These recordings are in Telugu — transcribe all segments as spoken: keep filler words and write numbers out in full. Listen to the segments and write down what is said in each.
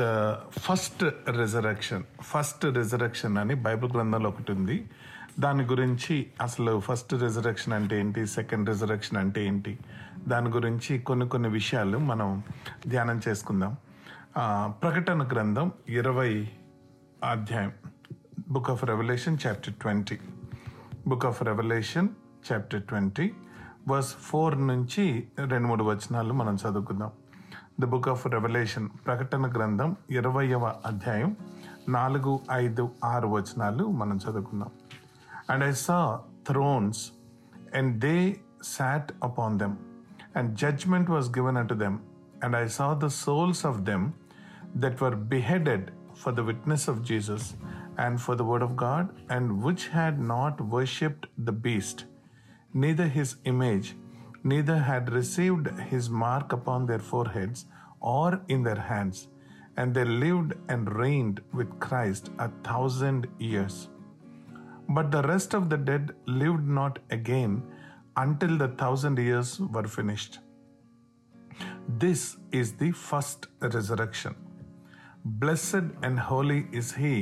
The first resurrection first resurrection అని బైబిల్ గ్రంథంలో ఒకటి ఉంది. దాని గురించి అసలు ఫస్ట్ రిజరెక్షన్ అంటే ఏంటి, సెకండ్ రిజరెక్షన్ అంటే ఏంటి, దాని గురించి కొన్ని కొన్ని విషయాలు మనం ధ్యానం చేసుకుందాం. ప్రకటన గ్రంథం ఇరవై అధ్యాయం, book of revolution chapter twenty, book of revolution chapter twenty verse four నుంచి రెండు మూడు వచనాలు మనం చదువుకుందాం. ద బుక్ ఆఫ్ రెవల్యూషన్, ప్రకటన గ్రంథం ఇరవయవ అధ్యాయం నాలుగు ఐదు ఆరు వచనాలు మనం చదువుకుందాం. And I saw thrones, and they sat upon them, and judgment was given unto them. And I saw the souls of them that were beheaded for the witness of Jesus, and for the word of God, and which had not worshipped the beast, neither his image, neither had received his mark upon their foreheads or in their hands. And they lived and reigned with Christ a thousand years. But the rest of the dead lived not again until the thousand years were finished. This is the first resurrection. Blessed and holy is he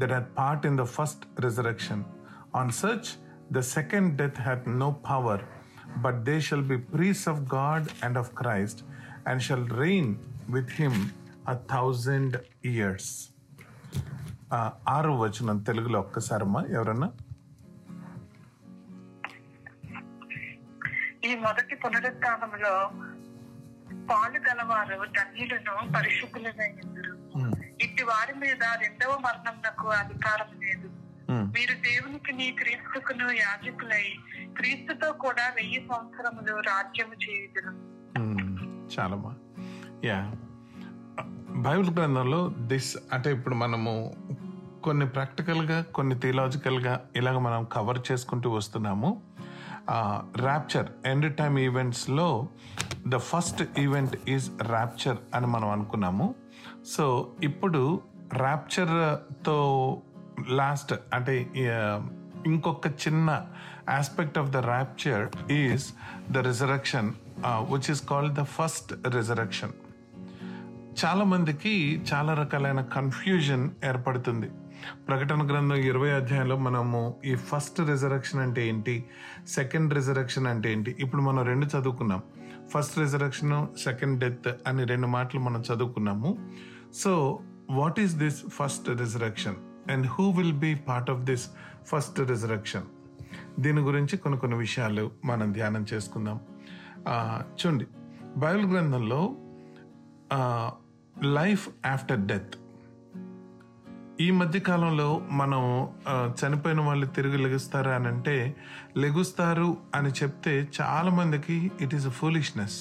that hath part in the first resurrection. On such the second death hath no power, but they shall be priests of God and of Christ, and shall reign with him a thousand years. ఆరు వచనం తెలుగులో ఒక్కసారమ్మా ఎవరన్నా. ఈ మొదటి పునరుత్థానంలో పాలు గలవారు ధన్యులను పరిశుద్ధులైనరు. ఇట్టి వారి మీద రెండవ మరణంకు అధికారం లేదు. మీరు దేవునికి క్రీస్తుకును యాజకులై క్రీస్తుతో కూడా వెయ్యి సంవత్సరములు రాజ్యము చేయుదురు. చాలా బా యా బైబిల్ గ్రంథంలో దిస్ అంటే ఇప్పుడు మనము కొన్ని ప్రాక్టికల్గా కొన్ని థియలాజికల్గా ఇలాగ మనం కవర్ చేసుకుంటూ వస్తున్నాము. ర్యాప్చర్ ఎండ్ టైమ్ ఈవెంట్స్లో the first event is rapture అని మనం అనుకున్నాము. సో ఇప్పుడు ర్యాప్చర్తో లాస్ట్ అంటే ఇంకొక చిన్న aspect of the rapture is the resurrection which is called the first resurrection. చాలామందికి చాలా రకాలైన కన్ఫ్యూజన్ ఏర్పడుతుంది. ప్రకటన గ్రంథం ఇరవై అధ్యాయంలో మనము ఈ ఫస్ట్ రిజరెక్షన్ అంటే ఏంటి, సెకండ్ రిజరెక్షన్ అంటే ఏంటి, ఇప్పుడు మనం రెండు చదువుకున్నాం. ఫస్ట్ రిజరెక్షన్, సెకండ్ డెత్ అని రెండు మాటలు మనం చదువుకున్నాము. So what is this first resurrection and who will be part of this first resurrection? దీని గురించి కొన్ని కొన్ని విషయాలు మనం ధ్యానం చేసుకుందాం. చూడండి, బైబిల్ గ్రంథంలో లైఫ్ ఆఫ్టర్ డెత్, ఈ మధ్యకాలంలో మనం చనిపోయిన వాళ్ళు తిరిగి లెగుస్తారు అని అంటే లెగుస్తారు అని చెప్తే చాలామందికి ఇట్ ఈస్ అ ఫూలిష్నెస్.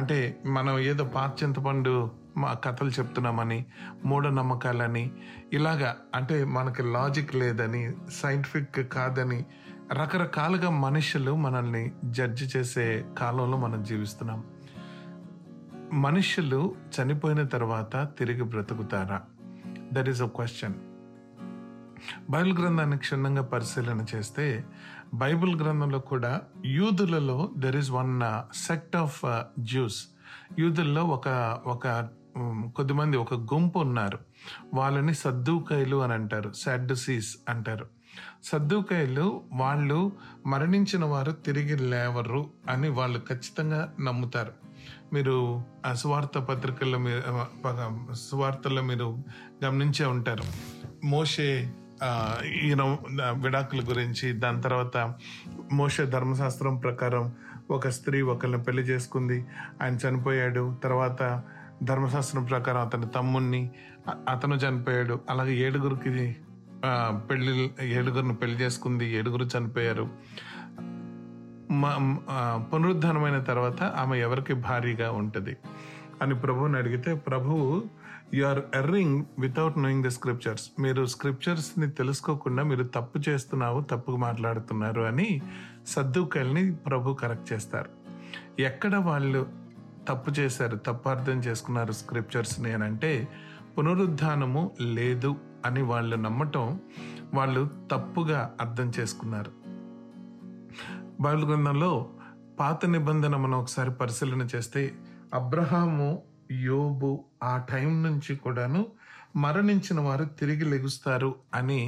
అంటే మనం ఏదో పాత చింతపండు మా కథలు చెప్తున్నామని, మూఢనమ్మకాలని, ఇలాగా అంటే మనకి లాజిక్ లేదని, సైంటిఫిక్ కాదని రకరకాలుగా మనుషులు మనల్ని జడ్జి చేసే కాలంలో మనం జీవిస్తున్నాం. మనుషులు చనిపోయిన తర్వాత తిరిగి బ్రతుకుతారా? That is a question. Bible గ్రంథాన్ని క్షుణ్ణంగా పరిశీలన చేస్తే బైబిల్ గ్రంథంలో కూడా యూదులలో there is one sect of Jews, యూదుల్లో ఒక ఒక కొద్దిమంది ఒక గుంపు ఉన్నారు. వాళ్ళని సద్దూకైలు అని అంటారు, సాడ్డుసీస్ అంటారు. సద్దూకైలు వాళ్ళు మరణించిన వారు తిరిగి లేవరు అని వాళ్ళు ఖచ్చితంగా నమ్ముతారు. మీరు ఆ సువార్త పత్రికల్లో మీరు సువార్తల్లో మీరు గమనించే ఉంటారు. మోషే ఈయన విడాకుల గురించి, దాని తర్వాత మోషే ధర్మశాస్త్రం ప్రకారం ఒక స్త్రీ ఒకరిని పెళ్లి చేసుకుంది, ఆయన చనిపోయాడు. తర్వాత ధర్మశాస్త్రం ప్రకారం అతని తమ్ముణ్ణి, అతను చనిపోయాడు. అలాగే ఏడుగురికి పెళ్ళి, ఏడుగురిని పెళ్లి చేసుకుంది, ఏడుగురు చనిపోయారు. పునరుద్ధానమైన తర్వాత ఆమె ఎవరికి భారీగా ఉంటుంది అని ప్రభువుని అడిగితే ప్రభువు, you are erring without knowing the scriptures, మీరు స్క్రిప్చర్స్ని తెలుసుకోకుండా మీరు తప్పు చేస్తున్నావు, తప్పుగా మాట్లాడుతున్నారు అని సద్దూకల్ని ప్రభు కరెక్ట్ చేస్తారు. ఎక్కడ వాళ్ళు తప్పు చేశారు, తప్పు అర్థం చేసుకున్నారు స్క్రిప్చర్స్ని అని అంటే పునరుద్ధానము లేదు అని వాళ్ళు నమ్మటం వాళ్ళు తప్పుగా అర్థం చేసుకున్నారు. బైబిల్ గ్రంథంలో పాత నిబంధన మనం ఒకసారి పరిశీలన చేస్తే అబ్రహాము యోబు ఆ టైం నుంచి కూడాను మరణించిన వారు తిరిగి లెగుస్తారు అని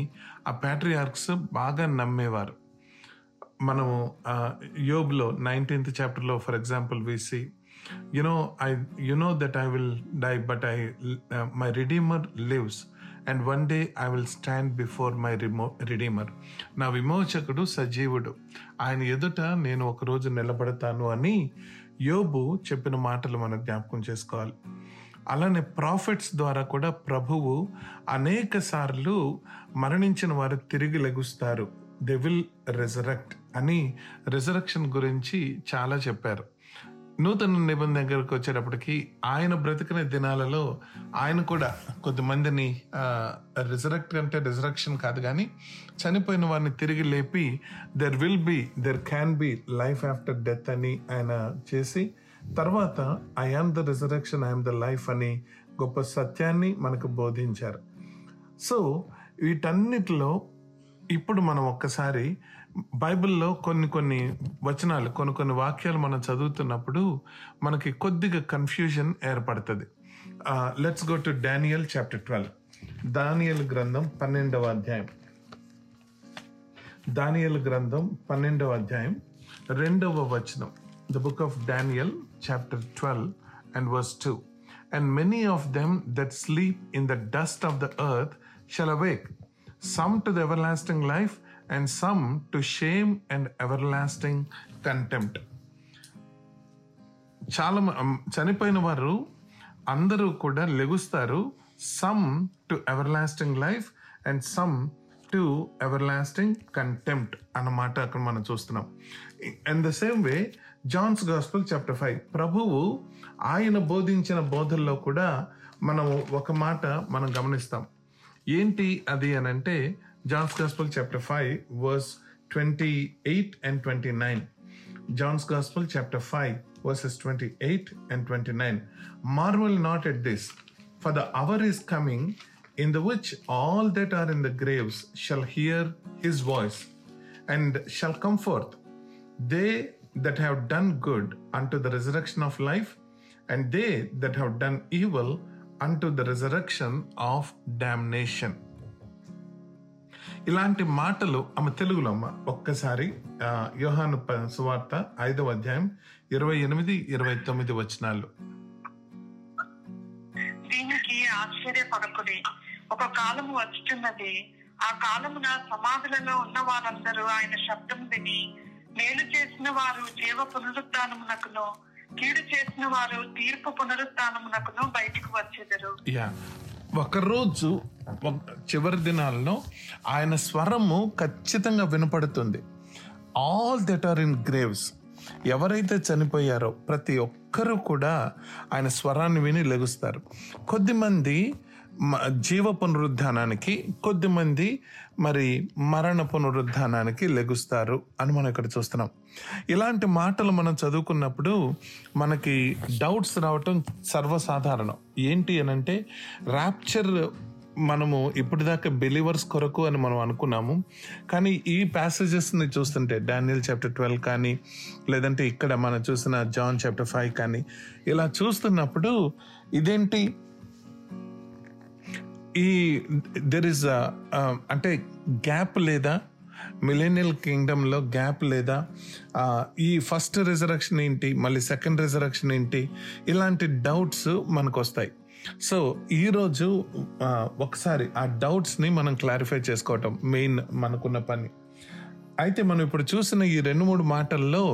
ఆ ప్యాట్రియార్క్స్ బాగా నమ్మేవారు. మనము యోబ్లో నైన్టీన్త్ చాప్టర్లో for example we see you know I you know that I will die but I my redeemer lives and one day I will stand before my రిమో రిడీమర్ నా విమోచకుడు సజీవుడు, ఆయన ఎదుట నేను ఒకరోజు నిలబడతాను అని యోబు చెప్పిన మాటలు మనం జ్ఞాపకం చేసుకోవాలి. అలానే ప్రాఫిట్స్ ద్వారా కూడా ప్రభువు అనేక సార్లు మరణించిన వారు తిరిగి లెగుస్తారు, దే విల్ రిజరెక్ట్ అని రిజరెక్షన్ గురించి చాలా చెప్పారు. నూతన నిబంధన దగ్గరకు వచ్చేటప్పటికి ఆయన బ్రతికిన దినాలలో ఆయన కూడా కొంతమందిని రిజరెక్ట్ అంటే రిజరెక్షన్ కాదు కానీ చనిపోయిన వారిని తిరిగి లేపి there will be there can be life after death అని ఆయన చేసి తర్వాత I am the resurrection I'm the life అని గొప్ప సత్యాన్ని మనకు బోధించారు. సో వీటన్నిటిలో ఇప్పుడు మనం ఒక్కసారి బైబిల్లో కొన్ని కొన్ని వచనాలు కొన్ని కొన్ని వాక్యాలు మనం చదువుతున్నప్పుడు మనకి కొద్దిగా కన్ఫ్యూజన్ ఏర్పడుతుంది. Let's go to Daniel chapter twelve, Daniel గ్రంథం పన్నెండవ అధ్యాయం. దానియల్ గ్రంథం పన్నెండవ అధ్యాయం రెండవ వచనం. The book of Daniel chapter twelve and verse two, and many of them that sleep in the dust of the earth shall awake, some to the everlasting life and some to shame and everlasting contempt. చాలా చనిపోయిన వారు అందరూ కూడా లెగుస్తారు, some to everlasting life and some to everlasting contempt అన్నమాట అక్కడ మనం చూస్తున్నాం. And the same way John's gospel chapter five, ప్రభువు ఆయన బోధించిన బోధల్లో కూడా మనం ఒక మాట మనం గమనిస్తాం. ఏంటి అది అని అంటే John's gospel chapter five verse twenty eight and twenty nine John's gospel chapter five verses twenty eight and twenty nine marvel not at this, for the hour is coming in the which all that are in the graves shall hear his voice and shall come forth, they that have done good unto the resurrection of life and they that have done evil unto the resurrection of damnation. ఇలాంటి మాటలు అమ్మ తెలుగులో అమ్మ ఒక్కసారి యోహాను సువార్త ఐదవ అధ్యాయం ఇరవై ఎనిమిది ఇరవై తొమ్మిది వచనాలు. దీనికి ఆశ్చర్యపడకుడి, ఒక కాలము వచ్చుతున్నది, ఆ కాలమున సమాధులలో ఉన్న వారందరూ ఆయన శబ్దం విని మేలు చేసిన వారు జీవ పునరుత్థానమునకును కీడు చేసిన వారు తీర్పు పునరుత్థానమునకును బయటకు వచ్చేదరు. యా ఒకరోజు చివరి దినాల్లో ఆయన స్వరము ఖచ్చితంగా వినపడుతుంది. All that are in graves, ఎవరైతే చనిపోయారో ప్రతి ఒక్కరూ కూడా ఆయన స్వరాన్ని విని లెగుస్తారు. కొద్దిమంది జీవ పునరుద్ధానానికి, కొద్దిమంది మరి మరణ పునరుద్ధానానికి లెగుస్తారు అని మనం ఇక్కడ చూస్తున్నాం. ఇలాంటి మాటలు మనం చదువుకున్నప్పుడు మనకి డౌట్స్ రావటం సర్వసాధారణం. ఏంటి అని అంటే ర్యాప్చర్ మనము ఇప్పటిదాకా బిలీవర్స్ కొరకు అని మనం అనుకున్నాము, కానీ ఈ ప్యాసేజెస్ని చూస్తుంటే డానియల్ చాప్టర్ ట్వెల్వ్ కానీ లేదంటే ఇక్కడ మనం చూసిన జాన్ చాప్టర్ ఫైవ్ కానీ ఇలా చూస్తున్నప్పుడు ఇదేంటి ఈ దెర్ ఇస్ అంటే గ్యాప్ లేదా మిలేనియల్ కింగ్డమ్లో గ్యాప్ లేదా ఈ ఫస్ట్ రిజరెక్షన్ ఏంటి మళ్ళీ సెకండ్ రిజరెక్షన్ ఏంటి ఇలాంటి డౌట్స్ మనకు వస్తాయి. సో ఈరోజు ఒకసారి ఆ డౌట్స్ని మనం క్లారిఫై చేసుకోవటం మెయిన్ మనకున్న పని. అయితే మనం ఇప్పుడు చూసిన ఈ రెండు మూడు మాటల్లో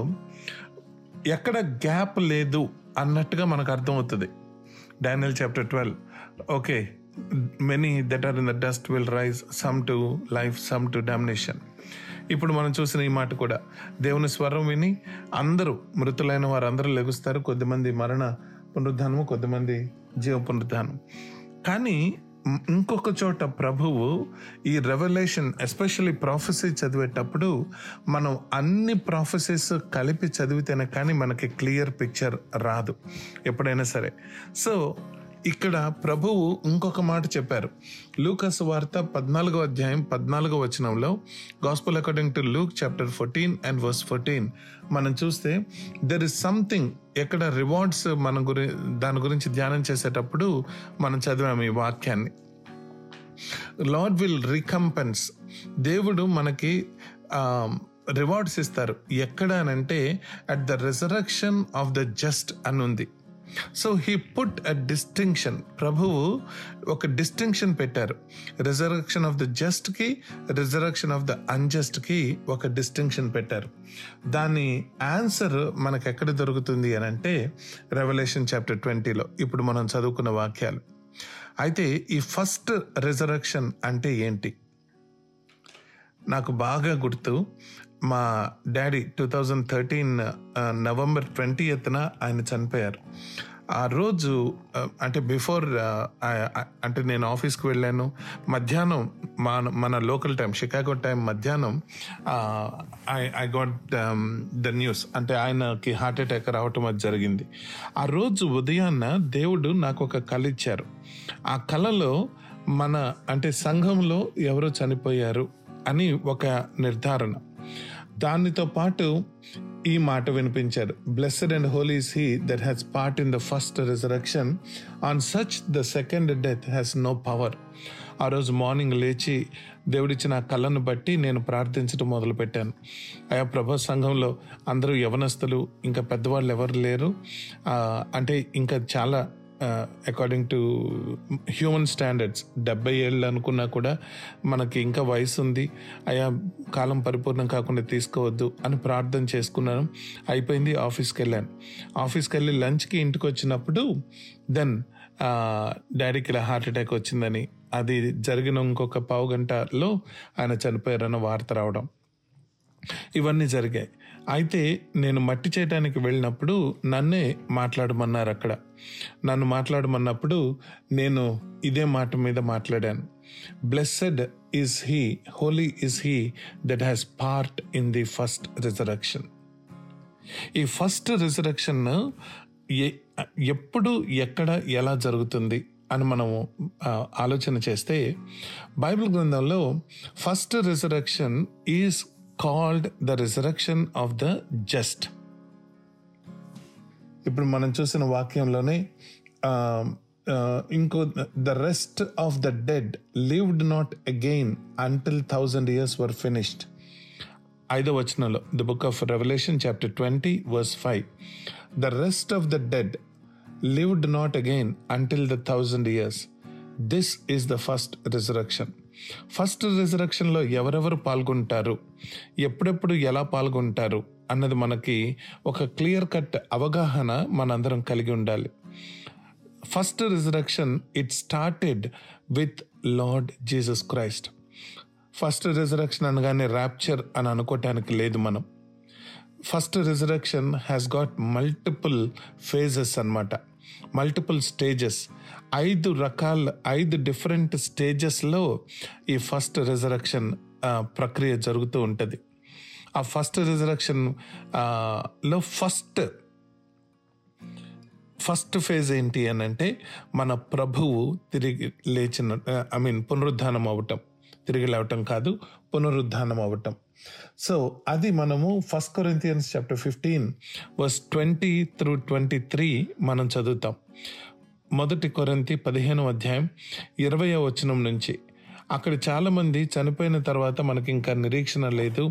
ఎక్కడ గ్యాప్ లేదు అన్నట్టుగా మనకు అర్థమవుతుంది. Daniel chapter twelve okay, many that are in the dust will rise, some to life, some to damnation. ఇప్పుడు మనం చూసిన ఈ మాట కూడా దేవుని స్వరం విని అందరూ మృతులైన వారు అందరూ లెగుస్తారు, కొద్దిమంది మరణ పునరుద్ధానము కొద్దిమంది జీవ పునరుద్ధానం. కానీ ఇంకొక చోట ప్రభువు ఈ రెవల్యూషన్ ఎస్పెషల్లీ ప్రాఫెసీ చదివేటప్పుడు మనం అన్ని ప్రాఫెసీస్ కలిపి చదివితేనే కానీ మనకి క్లియర్ పిక్చర్ రాదు ఎప్పుడైనా సరే. సో ఇక్కడ ప్రభువు ఇంకొక మాట చెప్పారు. లూకాసు వార్త పద్నాలుగో అధ్యాయం పద్నాలుగో వచనంలో, gospel according to Luke chapter fourteen and verse fourteen మనం చూస్తే, దెర్ ఇస్ సంథింగ్, ఎక్కడ రివార్డ్స్ మన గురి దాని గురించి ధ్యానం చేసేటప్పుడు మనం చదివాము ఈ వాక్యాన్ని. లార్డ్ విల్ రికంపెన్స్, దేవుడు మనకి రివార్డ్స్ ఇస్తారు. ఎక్కడ అనంటే at the resurrection of the just అని ఉంది. So he put a distinction, ప్రభువు ఒక డిస్టింక్షన్ పెట్టారు. రిజరక్షన్ ఆఫ్ ద జస్ట్కి, రిజరక్షన్ ఆఫ్ ద అన్జస్ట్కి ఒక డిస్టింక్షన్ పెట్టారు. దాని ఆన్సర్ మనకు ఎక్కడ దొరుకుతుంది అని అంటే రెవల్యూషన్ చాప్టర్ ట్వంటీలో ఇప్పుడు మనం చదువుకున్న వాక్యాలు. అయితే ఈ ఫస్ట్ రిజరక్షన్ అంటే ఏంటి? నాకు బాగా గుర్తు, మా daddy two thousand thirteen November twenty ఎత్తున ఆయన చనిపోయారు. ఆ రోజు అంటే బిఫోర్ అంటే నేను ఆఫీస్కి వెళ్ళాను. మధ్యాహ్నం మన మన లోకల్ టైం షికాగో టైం మధ్యాహ్నం I I got the news, అంటే ఆయనకి హార్ట్ అటాక్ రావటం అది జరిగింది. ఆ రోజు ఉదయాన్న దేవుడు నాకు ఒక కళ ఇచ్చారు. ఆ కళలో మన అంటే సంఘంలో ఎవరో చనిపోయారు అని ఒక నిర్ధారణ, దానితో పాటు ఈ మాట వినిపించారు, blessed and holy is he that has part in the first resurrection, on such the second death has no power. ఆ రోజు మార్నింగ్ లేచి దేవుడిచ్చిన ఆ కళ్ళను బట్టి నేను ప్రార్థించడం మొదలుపెట్టాను. ఆయా ప్రభా, సంఘంలో అందరూ యవనస్తులు, ఇంకా పెద్దవాళ్ళు ఎవరు లేరు, అంటే ఇంకా చాలా అకార్డింగ్ టు హ్యూమన్ స్టాండర్డ్స్ డెబ్బై ఏళ్ళు అనుకున్నా కూడా మనకి ఇంకా వయసు ఉంది, అయా కాలం పరిపూర్ణం కాకుండా తీసుకోవద్దు అని ప్రార్థన చేసుకున్నాను. అయిపోయింది, ఆఫీస్కి వెళ్ళాను. ఆఫీస్కి వెళ్ళి లంచ్కి ఇంటికి వచ్చినప్పుడు దెన్ డాడీకి ఇలా హార్ట్ అటాక్ వచ్చిందని, అది జరిగిన ఇంకొక పావు గంటలో ఆయన చనిపోయారన్న వార్త రావడం, ఇవన్నీ జరిగాయి. అయితే నేను మట్టి చేయడానికి వెళ్ళినప్పుడు నన్నే మాట్లాడమన్నారు. అక్కడ నన్ను మాట్లాడమన్నప్పుడు నేను ఇదే మాట మీద మాట్లాడాను. Blessed is he, holy is he that has part in the first resurrection. ఈ ఫస్ట్ రిజరక్షన్ ఎప్పుడు ఎక్కడ ఎలా జరుగుతుంది అని మనము ఆలోచన చేస్తే, బైబిల్ గ్రంథంలో first resurrection is called the resurrection of the just. ఇప్పుడు మనం చూసిన వాక్యంలోనే ఇంకో, the rest of the dead lived not again until thousand years were finished. ఐదో వచనంలో, the book of Revelation chapter twenty verse five, the rest of the dead lived not again until the thousand years. This is the first resurrection. First రిజరక్షన్లో ఎవరెవరు పాల్గొంటారు, ఎప్పుడెప్పుడు ఎలా పాల్గొంటారు అన్నది మనకి ఒక క్లియర్ కట్ అవగాహన మనందరం కలిగి ఉండాలి. First resurrection it started with lord Jesus Christ. First resurrection అనగానే ర్యాప్చర్ అని అనుకోవటానికి లేదు మనం. First resurrection has got multiple phases అన్నమాట, మల్టిపుల్ స్టేజెస్. ఐదు రకాల ఐదు డిఫరెంట్ స్టేజెస్లో ఈ ఫస్ట్ రిజరక్షన్ ప్రక్రియ జరుగుతూ ఉంటుంది. ఆ ఫస్ట్ రిజరక్షన్ లో ఫస్ట్ ఫస్ట్ ఫేజ్ ఏంటి అని అంటే మన ప్రభువు తిరిగి లేచిన, ఐ మీన్ పునరుద్ధానం అవ్వటం, తిరిగి లేవటం కాదు, పునరుద్ధానం అవ్వటం. సో అది మనము first Corinthians chapter fifteen verse twenty through twenty three మనం చదువుతాం. మొదటి కొరింథీ పదిహేనో అధ్యాయం ఇరవయో వచనం నుంచి. అక్కడ చాలామంది చనిపోయిన తర్వాత మనకి ఇంకా నిరీక్షణ లేదు,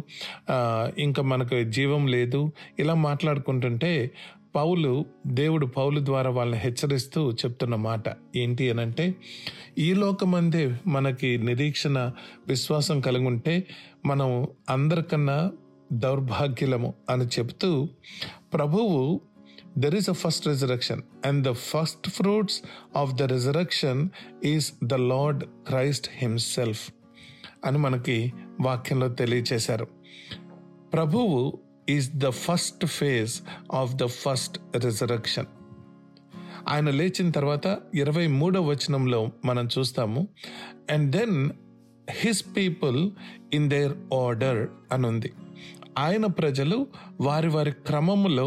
ఇంకా మనకు జీవం లేదు, ఇలా మాట్లాడుకుంటుంటే పౌలు, దేవుడు పౌలు ద్వారా వాళ్ళని హెచ్చరిస్తూ చెప్తున్న మాట ఏంటి అనంటే, ఈ లోకమందే మనకి నిరీక్షణ విశ్వాసం కలిగి ఉంటే మనం అందరికన్నా దౌర్భాగ్యులము అని చెప్తూ, ప్రభువు there is a first resurrection and the first fruits of the resurrection is the Lord Christ himself అని మనకి వాక్యంలో తెలియచేశారు. ప్రభువు is the first phase of the first resurrection. ఆయన లేచిన తర్వాత ఇరవై మూడవ వచనంలో మనం చూస్తాము, and then his people in their order అనుంది. ఆయన ప్రజలు వారి వారి క్రమములో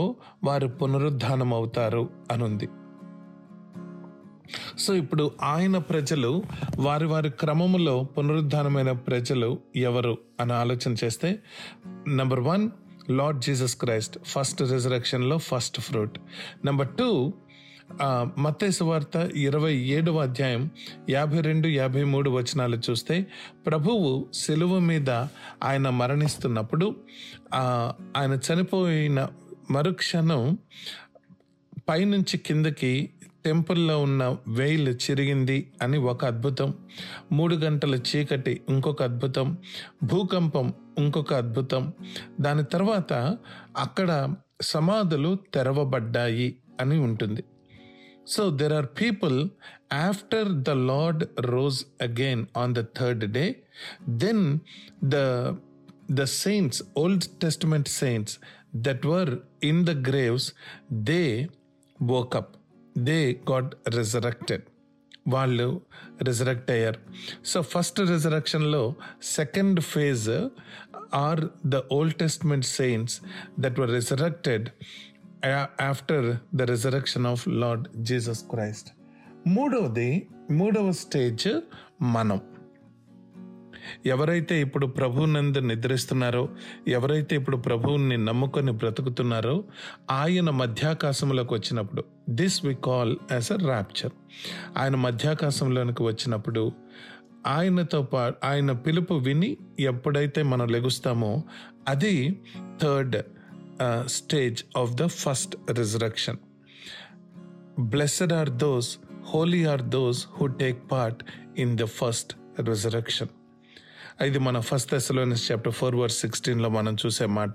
వారు పునరుద్ధానం అవుతారు అనుంది. సో ఇప్పుడు ఆయన ప్రజలు వారి వారి క్రమములో పునరుద్ధానమైన ప్రజలు ఎవరు అని ఆలోచన చేస్తే, number one lord Jesus Christ first రిజరెక్షన్లో ఫస్ట్ ఫ్రూట్. నెంబర్ టూ మత్తయి సువార్త ఇరవై ఏడవ అధ్యాయం యాభై రెండు యాభై మూడు వచనాలు చూస్తే, ప్రభువు సిలువ మీద ఆయన మరణిస్తున్నప్పుడు ఆయన చనిపోయిన మరుక్షణం పైనుంచి కిందకి టెంపుల్లో ఉన్న వేలు చిరిగింది అని ఒక అద్భుతం, మూడు గంటల చీకటి ఇంకొక అద్భుతం, భూకంపం ఇంకొక అద్భుతం, దాని తర్వాత అక్కడ సమాధులు తెరవబడ్డాయి అని ఉంటుంది. So there are people after the Lord rose again on the third day, then the the saints, Old Testament saints that were in the graves, they woke up, they got resurrected. వాళ్ళు రిజరెక్ట్ అయ్యారు. సో ఫస్ట్ రిజరెక్షన్లో second phase are the old testament saints that were resurrected after the resurrection of lord Jesus Christ. మూడవది మూడవ స్టేజ్ మనం. ఎవరైతే ఇప్పుడు ప్రభువునందు నిద్రిస్తున్నారో, ఎవరైతే ఇప్పుడు ప్రభువుని నమ్ముకొని బ్రతుకుతున్నారో, ఆయన మధ్యాకాశంలోకి వచ్చినప్పుడు, this we call as a rapture, ఆయన మధ్యాకాశంలోనికి వచ్చినప్పుడు ఆయనతో పా ఆయన పిలుపు విని ఎప్పుడైతే మనం లెగుస్తామో అది third stage of the first resurrection. Blessed are those, holy are those who take part in the first resurrection. ఇది మన first Thessalonians chapter four verse సిక్స్టీన్లో మనం చూసే మాట.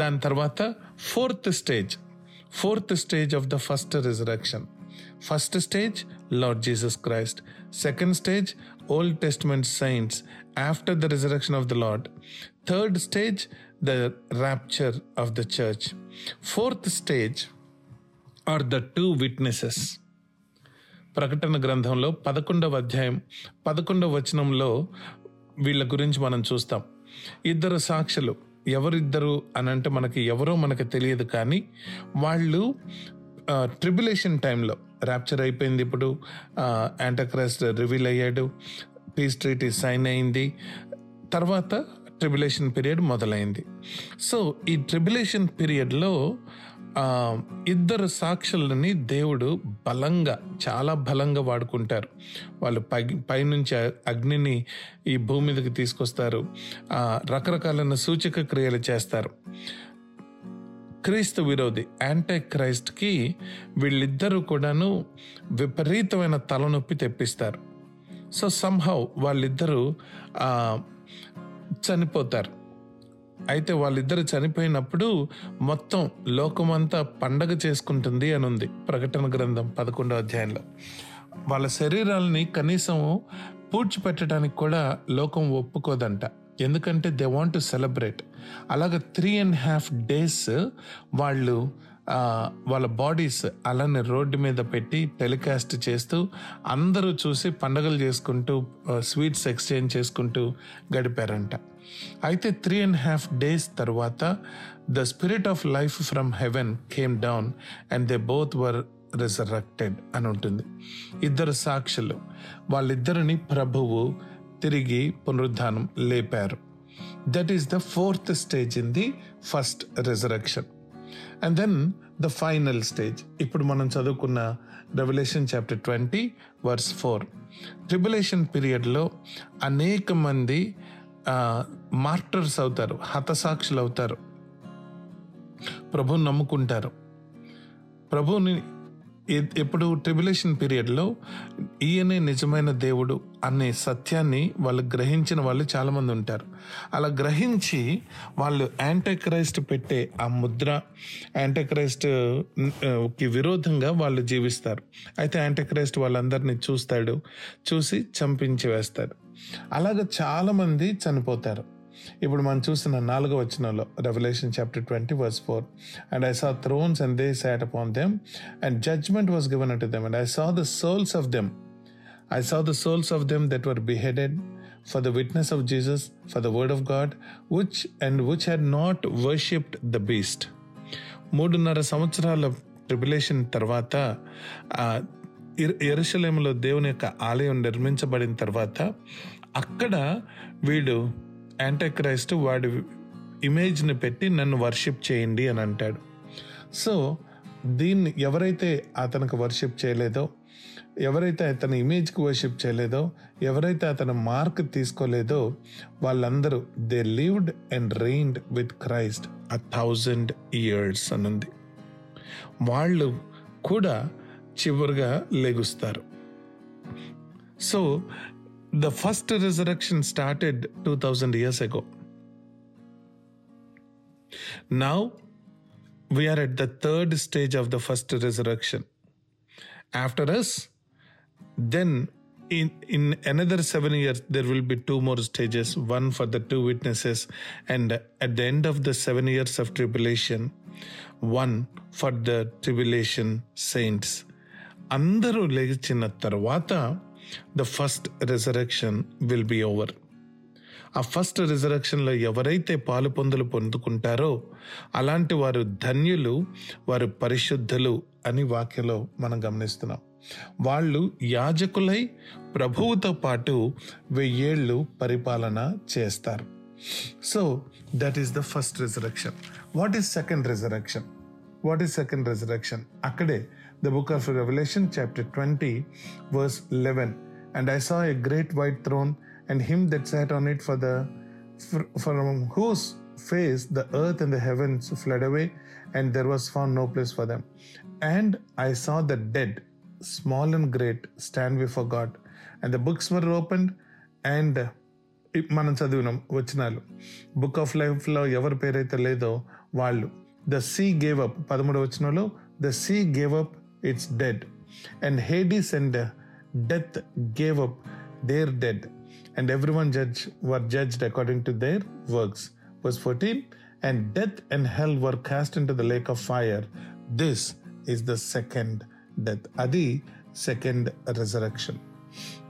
దాని తర్వాత fourth stage, fourth stage of the first resurrection. First stage lord Jesus Christ, second stage old testament saints after the resurrection of the lord, third stage the rapture of the church, fourth stage are the two witnesses. ప్రకటన గ్రంథంలో పదకొండవ అధ్యాయం పదకొండవ వచనంలో వీళ్ళ గురించి మనం చూస్తాం. ఇద్దరు సాక్షులు, ఎవరిద్దరు అనంటే మనకి ఎవరో మనకు తెలియదు, కానీ వాళ్ళు ట్రిబులేషన్ టైంలో ర్యాప్చర్ అయిపోయింది, ఇప్పుడు యాంటిక్రైస్ట్ రివీల్ అయ్యాడు, పీస్ ట్రీటీ సైన్ అయింది, తర్వాత ట్రిబులేషన్ పీరియడ్ మొదలైంది. సో ఈ ట్రిబులేషన్ పీరియడ్లో ఇద్దరు సాక్షులని దేవుడు బలంగా, చాలా బలంగా వాడుకుంటారు. వాళ్ళు పై పైనుంచి అగ్నిని ఈ భూమి మీదకి తీసుకొస్తారు, రకరకాలైన సూచక క్రియలు చేస్తారు. క్రీస్తు విరోధి యాంటీ క్రైస్ట్కి వీళ్ళిద్దరూ కూడాను విపరీతమైన తలనొప్పి తెప్పిస్తారు. సో సంహౌ వాళ్ళిద్దరూ చనిపోతారు. అయితే వాళ్ళిద్దరు చనిపోయినప్పుడు మొత్తం లోకమంతా పండగ చేసుకుంటుంది అని ఉంది ప్రకటన గ్రంథం పదకొండో అధ్యాయంలో. వాళ్ళ శరీరాలని కనీసం పూడ్చిపెట్టడానికి కూడా లోకం ఒప్పుకోదంట, ఎందుకంటే దే వాంట్ టు సెలబ్రేట్. అలాగ త్రీ అండ్ హాఫ్ డేస్ వాళ్ళు వాళ్ళ బాడీస్ అలానే రోడ్డు మీద పెట్టి టెలికాస్ట్ చేస్తూ అందరూ చూసి పండగలు చేసుకుంటూ స్వీట్స్ ఎక్స్చేంజ్ చేసుకుంటూ గడిపారంట. అయితే త్రీ అండ్ హాఫ్ డేస్ తర్వాత the spirit of life from heaven came down and they both were resurrected అని ఉంటుంది. ఇద్దరు సాక్షులు, వాళ్ళిద్దరిని ప్రభువు తిరిగి పునరుద్ధానం లేపారు. That is the fourth stage in the first resurrection. And then the final stage, ఇప్పుడు మనం చదువుకున్న revolution chapter twenty verse four. Tribulation పీరియడ్లో అనేక మంది మార్టర్స్ అవుతారు, హతసాక్షులు అవుతారు, ప్రభువుని నమ్ముకుంటారు. ప్రభువుని ఎప్పుడు ట్రిబులేషన్ పీరియడ్లో ఈయనే నిజమైన దేవుడు అనే సత్యాన్ని వాళ్ళు గ్రహించిన వాళ్ళు చాలామంది ఉంటారు. అలా గ్రహించి వాళ్ళు యాంటిక్రైస్ట్ పెట్టే ఆ ముద్ర, యాంటిక్రైస్ట్కి విరోధంగా వాళ్ళు జీవిస్తారు. అయితే యాంటిక్రైస్ట్ వాళ్ళందరినీ చూస్తాడు, చూసి చంపించి వేస్తాడు. అలాగే చాలామంది చనిపోతారు. ఇప్పుడు మనం చూసిన నాలుగో వచనంలో revolution chapter twenty verse four. And I saw thrones and they sat upon them and judgement was given unto them and I saw the souls of them I saw the souls of them that were beheaded for the witness of Jesus, for the word of God, which and which had not worshipped the beast. మూడున్నర సంవత్సరాల ట్రిబులేషన్ తర్వాత యెరూషలేములో దేవుని యొక్క ఆలయం నిర్మించబడిన తర్వాత అక్కడ వీడు యాంటిక్రైస్ట్ వాడి ఇమేజ్ని పెట్టి నన్ను వర్షిప్ చేయండి అని అంటాడు. సో దీన్ని ఎవరైతే అతనికి వర్షిప్ చేయలేదో, ఎవరైతే అతని ఇమేజ్కి వర్షిప్ చేయలేదో, ఎవరైతే అతను మార్క్ తీసుకోలేదో వాళ్ళందరూ they lived and reigned with Christ a thousand years అనుంది. వాళ్ళు కూడా చివరిగా లెగుస్తారు. So the first resurrection started two thousand years ago. Now we are at the third stage of the first resurrection. After us, then in in another seven years there will be two more stages, one for the two witnesses, and at the end of the seven years of tribulation, one for the tribulation saints. Andaru legichina tarvata the first resurrection will be over. ఆ ఫస్ట్ రిజరెక్షన్లో ఎవరైతే పాలు పొందులు పొందుకుంటారో అలాంటి వారు ధన్యులు, వారు పరిశుద్ధులు అని వాక్యలో మనం గమనిస్తున్నాం. వాళ్ళు యాజకులై ప్రభువుతో పాటు వెయ్యేళ్ళు పరిపాలన చేస్తారు. So that is the first resurrection. What is second resurrection? What is second resurrection? అక్కడే the book of revolution chapter twenty verse eleven, and I saw a great white throne and him that sat on it, for the for, from whose face the earth and the heavens fled away, and there was found no place for them. And I saw the dead, small and great, stand before God, and the books were opened, and మనం చదివినాం వచనాలు. బుక్ ఆఫ్ లైఫ్లో ఎవరి పేరైతే లేదో వాళ్ళు, the sea gave up, పదమూడవ వచనంలో the sea gave up its dead, and Hades and death gave up their dead, and everyone judge were judged according to their works. Verse fourteen, and death and hell were cast into the lake of fire. This is the second death. Adi second resurrection.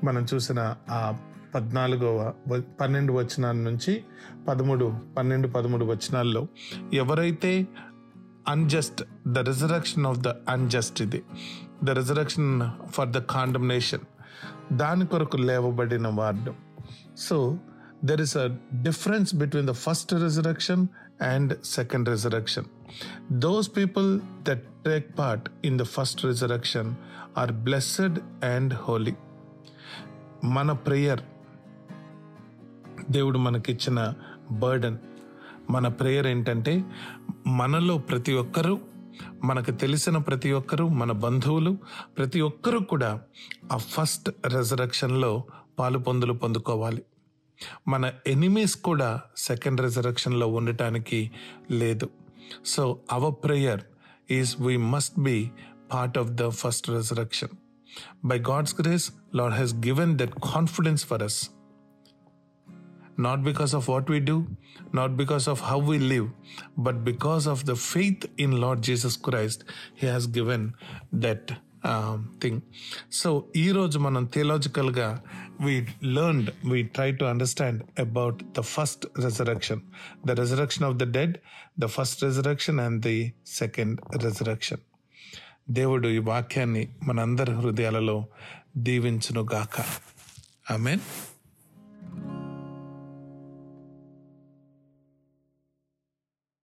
Manam chusina aa పద్నాలుగవ పన్నెండు వచనాల నుంచి పదమూడు పన్నెండు పదమూడు వచనాల్లో ఎవరైతే unjust, the resurrection of the unjust, idi the resurrection for the condemnation, దాని కొరకు లేవబడిన వాడు. So there is a difference between the first resurrection and second resurrection. Those people that take part in the first resurrection are blessed and holy. మన ప్రేయర్, దేవుడు మనకిచ్చిన బర్డన్, మన ప్రేయర్ ఏంటంటే మనలో ప్రతి ఒక్కరూ, మనకు తెలిసిన ప్రతి ఒక్కరూ, మన బంధువులు ప్రతి ఒక్కరూ కూడా ఆ ఫస్ట్ రెజరెక్షన్లో పాలు పొందులు పొందుకోవాలి. మన ఎనిమీస్ కూడా సెకండ్ రెజరెక్షన్లో ఉండటానికి లేదు. So our prayer is we must be part of the first resurrection. By God's grace lord has given that confidence for us. Not because of what we do, not because of how we live, but because of the faith in Lord Jesus Christ, He has given that uh, thing. So, ఈరోజు మనం థియలాజికల్గా we learned, we tried to understand about the first resurrection, the resurrection of the dead, the first resurrection and the second resurrection. దేవుడు ఈ వాక్యాన్ని మనందరి హృదయాలలో దీవించును గాక. Amen.